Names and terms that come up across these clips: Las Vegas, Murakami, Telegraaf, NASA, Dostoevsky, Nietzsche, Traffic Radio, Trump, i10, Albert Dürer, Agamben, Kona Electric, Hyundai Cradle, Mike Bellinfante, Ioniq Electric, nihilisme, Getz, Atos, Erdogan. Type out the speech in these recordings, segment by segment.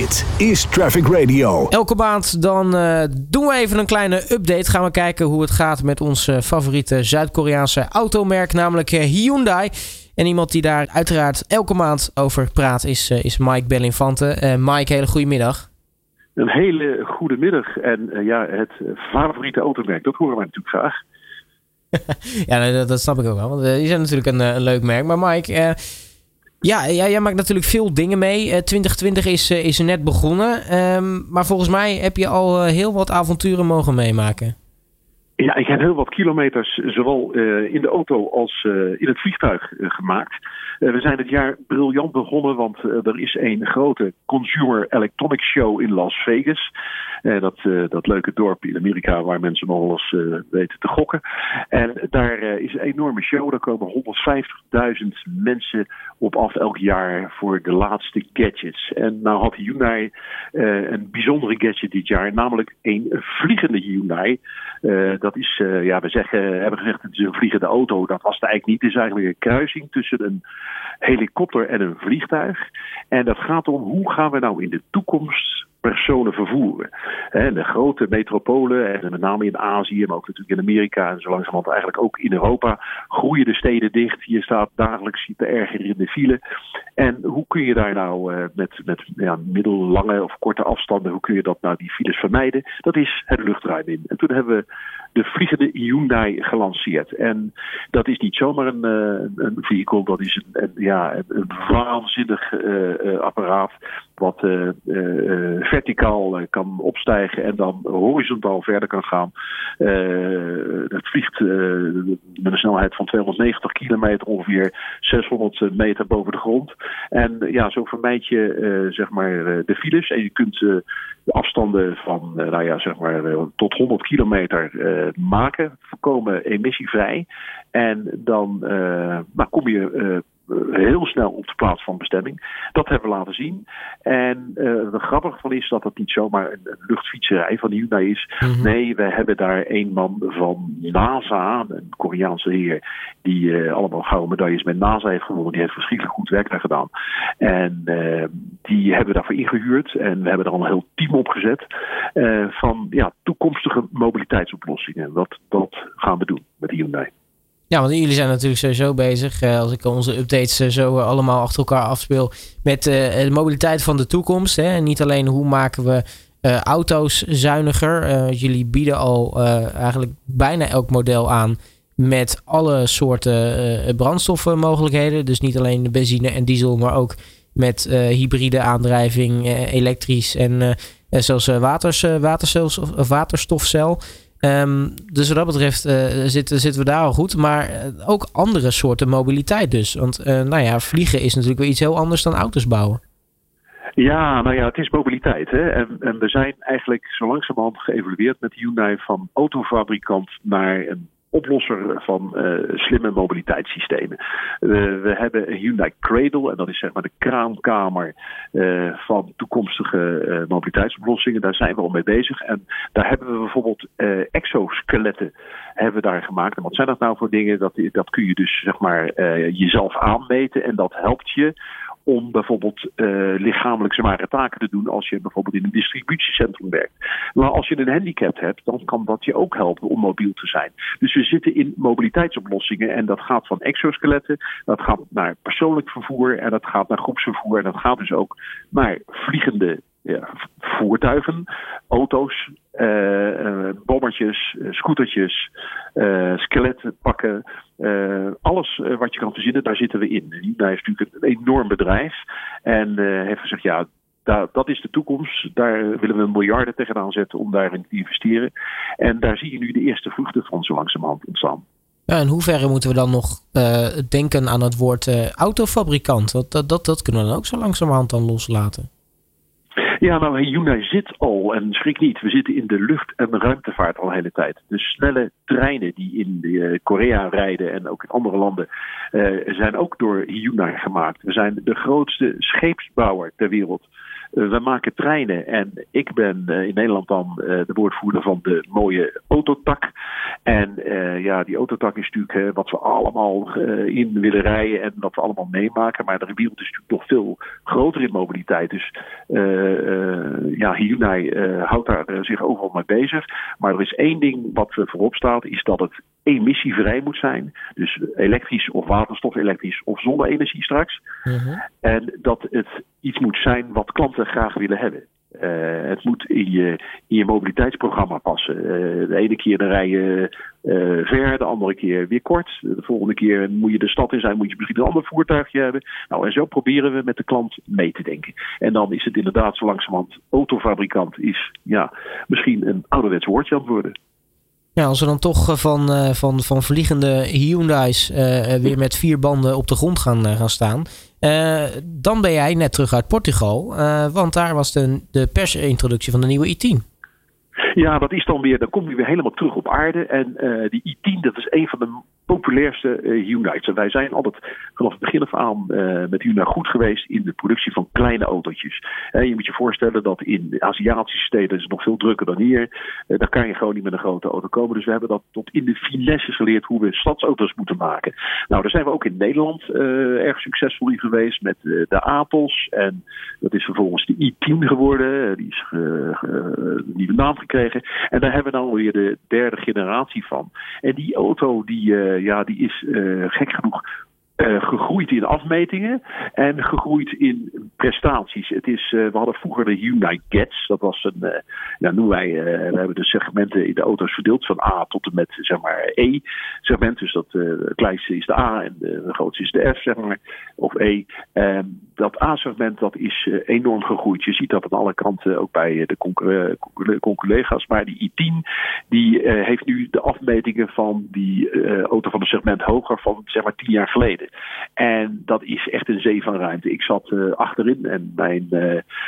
Dit is Traffic Radio. Elke maand dan doen we even een kleine update. Gaan we kijken hoe het gaat met ons favoriete Zuid-Koreaanse automerk, namelijk Hyundai. En iemand die daar uiteraard elke maand over praat is Mike Bellinfante. Mike, hele goede middag. Een hele goede middag. En het favoriete automerk, dat horen wij natuurlijk graag. Ja, dat snap ik ook wel. Want die zijn natuurlijk een leuk merk. Maar Mike, jij maakt natuurlijk veel dingen mee. 2020 is net begonnen. Maar volgens mij heb je al heel wat avonturen mogen meemaken. Ja, ik heb heel wat kilometers, zowel in de auto als in het vliegtuig gemaakt. We zijn dit jaar briljant begonnen, want er is een grote Consumer Electronics Show in Las Vegas. Dat leuke dorp in Amerika waar mensen nog wel eens weten te gokken. En daar is een enorme show. Daar komen 150.000 mensen op af elk jaar voor de laatste gadgets. En nou had Hyundai een bijzondere gadget dit jaar, namelijk een vliegende Hyundai. Dat is, we hebben gezegd het is een vliegende auto. Dat was het eigenlijk niet. Het is eigenlijk een kruising tussen een helikopter en een vliegtuig. En dat gaat om hoe gaan we nou in de toekomst personen vervoeren. En de grote metropolen, en met name in Azië, maar ook natuurlijk in Amerika en zo langzamerhand eigenlijk ook in Europa, groeien de steden dicht. Je staat dagelijks te erger in de file. En hoe kun je daar nou met middellange of korte afstanden, hoe kun je dat nou die files vermijden? Dat is het luchtruim in. En toen hebben we de vliegende Hyundai gelanceerd. En dat is niet zomaar een vehicle, dat is een waanzinnig apparaat wat verticaal kan opstijgen en dan horizontaal verder kan gaan. Het vliegt met een snelheid van 290 kilometer, ongeveer 600 meter boven de grond. En zo vermijd je de files en je kunt de afstanden van tot 100 kilometer maken, voorkomen emissievrij. En dan kom je heel snel op de plaats van bestemming. Dat hebben we laten zien. En het grappige van is dat het niet zomaar een luchtfietserij van Hyundai is. Mm-hmm. Nee, we hebben daar een man van NASA, een Koreaanse heer, die allemaal gouden medailles met NASA heeft gewonnen. Die heeft verschrikkelijk goed werk daar gedaan. En die hebben we daarvoor ingehuurd. En we hebben er al een heel team op gezet van toekomstige mobiliteitsoplossingen. Dat gaan we doen met Hyundai. Ja, want jullie zijn natuurlijk sowieso bezig, als ik onze updates zo allemaal achter elkaar afspeel, met de mobiliteit van de toekomst. Hè? En niet alleen hoe maken we auto's zuiniger. Jullie bieden al eigenlijk bijna elk model aan met alle soorten brandstofmogelijkheden. Dus niet alleen de benzine en diesel, maar ook met hybride aandrijving, elektrisch en zelfs waterstofcel. Dus wat dat betreft zitten we daar al goed. Maar ook andere soorten mobiliteit dus. Want vliegen is natuurlijk weer iets heel anders dan auto's bouwen. Ja, het is mobiliteit. Hè? En we zijn eigenlijk zo langzamerhand geëvolueerd met Hyundai van autofabrikant naar een oplosser van slimme mobiliteitssystemen. We hebben een Hyundai Cradle, en dat is zeg maar de kraamkamer van toekomstige mobiliteitsoplossingen. Daar zijn we al mee bezig. En daar hebben we bijvoorbeeld exoskeletten hebben we daar gemaakt. En wat zijn dat nou voor dingen? Dat kun je dus zeg maar jezelf aanmeten en dat helpt je om bijvoorbeeld lichamelijk zware taken te doen als je bijvoorbeeld in een distributiecentrum werkt. Maar als je een handicap hebt, dan kan dat je ook helpen om mobiel te zijn. Dus we zitten in mobiliteitsoplossingen en dat gaat van exoskeletten, dat gaat naar persoonlijk vervoer en dat gaat naar groepsvervoer en dat gaat dus ook naar vliegende voertuigen, auto's, bommertjes, scootertjes, skeletpakken. Alles wat je kan verzinnen, daar zitten we in. Hyundai is natuurlijk een enorm bedrijf en heeft gezegd, dat is de toekomst. Daar willen we miljarden tegenaan zetten om daarin te investeren. En daar zie je nu de eerste vruchten van zo langzamerhand ontstaan. Ja, in hoeverre moeten we dan nog denken aan het woord autofabrikant? Dat kunnen we dan ook zo langzamerhand dan loslaten. Ja, nou, Hyundai zit al, en schrik niet, we zitten in de lucht- en ruimtevaart al een hele tijd. De snelle treinen die in Korea rijden en ook in andere landen zijn ook door Hyundai gemaakt. We zijn de grootste scheepsbouwer ter wereld. We maken treinen en ik ben in Nederland dan de woordvoerder van de mooie autotak. En ja, die autotak is natuurlijk wat we allemaal in willen rijden en wat we allemaal meemaken. Maar de wereld is natuurlijk nog veel groter in mobiliteit. Dus ja, Hyundai houdt daar zich overal mee bezig. Maar er is één ding wat voorop staat, is dat het emissievrij moet zijn. Dus elektrisch of waterstof-elektrisch of zonne-energie straks. En dat het iets moet zijn wat klanten graag willen hebben. Het moet in je mobiliteitsprogramma passen. De ene keer dan rij je ver, de andere keer weer kort. De volgende keer moet je de stad in zijn, moet je misschien een ander voertuigje hebben. Nou, en zo proberen we met de klant mee te denken. En dan is het inderdaad zo langzamerhand autofabrikant is ja, misschien een ouderwets woordje aan het worden. Ja, als we dan toch van vliegende Hyundai's weer met 4 banden op de grond gaan staan. Dan ben jij net terug uit Portugal. Want daar was de persintroductie van de nieuwe i10. Ja, dat is dan weer, dan komt hij weer helemaal terug op aarde. En die i10, dat is een van de populairste Hyundai's. En wij zijn altijd vanaf het begin af aan met Hyundai goed geweest in de productie van kleine autootjes. Je moet je voorstellen dat in de Aziatische steden is het nog veel drukker dan hier. Daar kan je gewoon niet met een grote auto komen. Dus we hebben dat tot in de finesse geleerd hoe we stadsauto's moeten maken. Nou, daar zijn we ook in Nederland erg succesvol in geweest met de Atos. En dat is vervolgens de i10 geworden. Die is een nieuwe naam gekregen. En daar hebben we dan weer de 3e generatie van. En die auto die is gek genoeg gegroeid in afmetingen en gegroeid in prestaties. Het is, we hadden vroeger de Hyundai Getz. Dat was een, we hebben de segmenten in de auto's verdeeld van A tot en met zeg maar E-segment. Dus dat kleinste is de A en de grootste is de F, zeg maar, of E. Dat A-segment dat is enorm gegroeid. Je ziet dat aan alle kanten, ook bij de collega's. Maar die i10 die heeft nu de afmetingen van die auto van een segment hoger van zeg maar 10 jaar geleden. En dat is echt een zee van ruimte. Ik zat achterin en mijn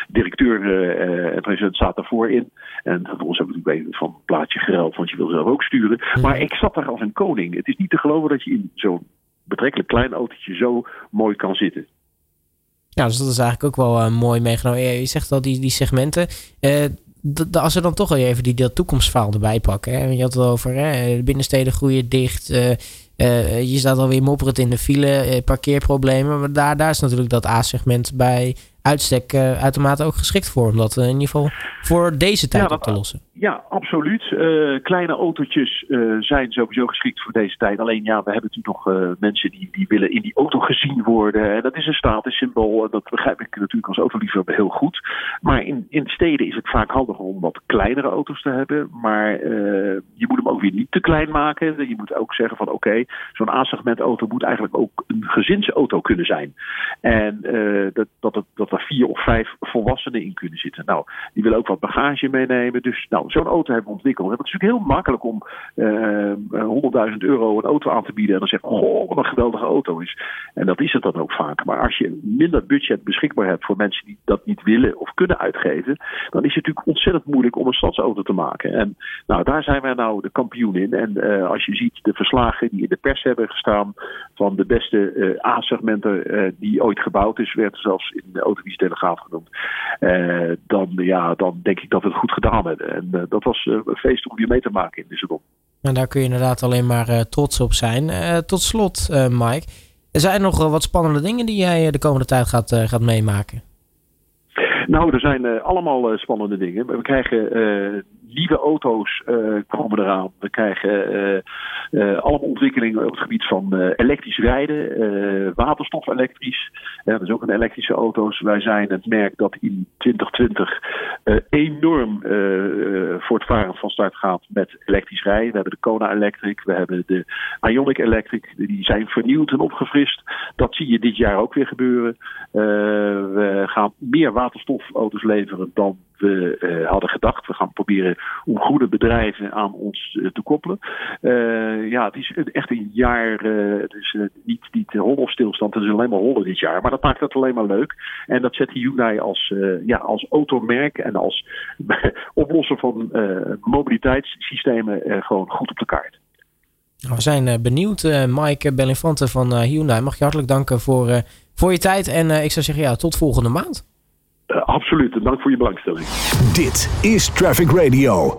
directeur en president zaten daarvoor in. En vervolgens hebben we natuurlijk even van het plaatje geruild, want je wil zelf ook sturen. Maar ik zat daar als een koning. Het is niet te geloven dat je in zo'n betrekkelijk klein autootje zo mooi kan zitten. Nou, dus dat is eigenlijk ook wel mooi meegenomen. Je zegt al die segmenten. Als we dan toch al even dat toekomstverhaal erbij pakken. Hè? Je had het over de binnensteden groeien dicht. Je staat alweer mopperend in de file. Parkeerproblemen. Maar daar is natuurlijk dat A-segment bij uitstek uitermate ook geschikt voor. Om dat in ieder geval voor deze tijd op te lossen. Ja, absoluut. Kleine autootjes zijn sowieso geschikt voor deze tijd. Alleen ja, we hebben natuurlijk nog mensen die willen in die auto gezien worden. En dat is een statussymbool. En dat begrijp ik natuurlijk als autoliefhebber heel goed. Maar in steden is het vaak handig om wat kleinere auto's te hebben. Maar je moet hem ook weer niet te klein maken. Je moet ook zeggen van oké, zo'n A-segment auto moet eigenlijk ook een gezinsauto kunnen zijn. En dat er 4 of 5 volwassenen in kunnen zitten. Nou, die willen ook wat bagage meenemen. Dus nou, zo'n auto hebben we ontwikkeld. En dat is natuurlijk heel makkelijk om €100.000 een auto aan te bieden en dan zeggen, oh, wat een geweldige auto is. En dat is het dan ook vaak. Maar als je minder budget beschikbaar hebt voor mensen die dat niet willen of kunnen uitgeven, dan is het natuurlijk ontzettend moeilijk om een stadsauto te maken. En nou, daar zijn wij nou de kampioen in. En als je ziet de verslagen die in de pers hebben gestaan van de beste A-segmenten die ooit gebouwd is, werd zelfs in de Autowies Telegraaf genoemd. Dan denk ik dat we het goed gedaan hebben. En dat was een feest om je mee te maken in de salon. En daar kun je inderdaad alleen maar trots op zijn. Tot slot, Mike. Zijn er nog wat spannende dingen die jij de komende tijd gaat meemaken? Nou, er zijn allemaal spannende dingen. We krijgen nieuwe auto's komen eraan. We krijgen allemaal ontwikkelingen op het gebied van elektrisch rijden, waterstof elektrisch. Dat is ook een elektrische auto's. Wij zijn het merk dat in 2020 enorm voortvarend van start gaat met elektrisch rijden. We hebben de Kona Electric, we hebben de Ioniq Electric. Die zijn vernieuwd en opgefrist. Dat zie je dit jaar ook weer gebeuren. We gaan meer waterstofauto's leveren dan we hadden gedacht. We gaan proberen om goede bedrijven aan ons te koppelen. Het is echt een jaar, niet hol of stilstand. Het is alleen maar hollen dit jaar. Maar dat maakt dat alleen maar leuk. En dat zet Hyundai als automerk en als oplosser van mobiliteitssystemen gewoon goed op de kaart. We zijn benieuwd. Mike Bellinfante van Hyundai, mag je hartelijk danken voor je tijd. En ik zou zeggen, tot volgende maand. Absoluut. Dank voor je belangstelling. Dit is Traffic Radio.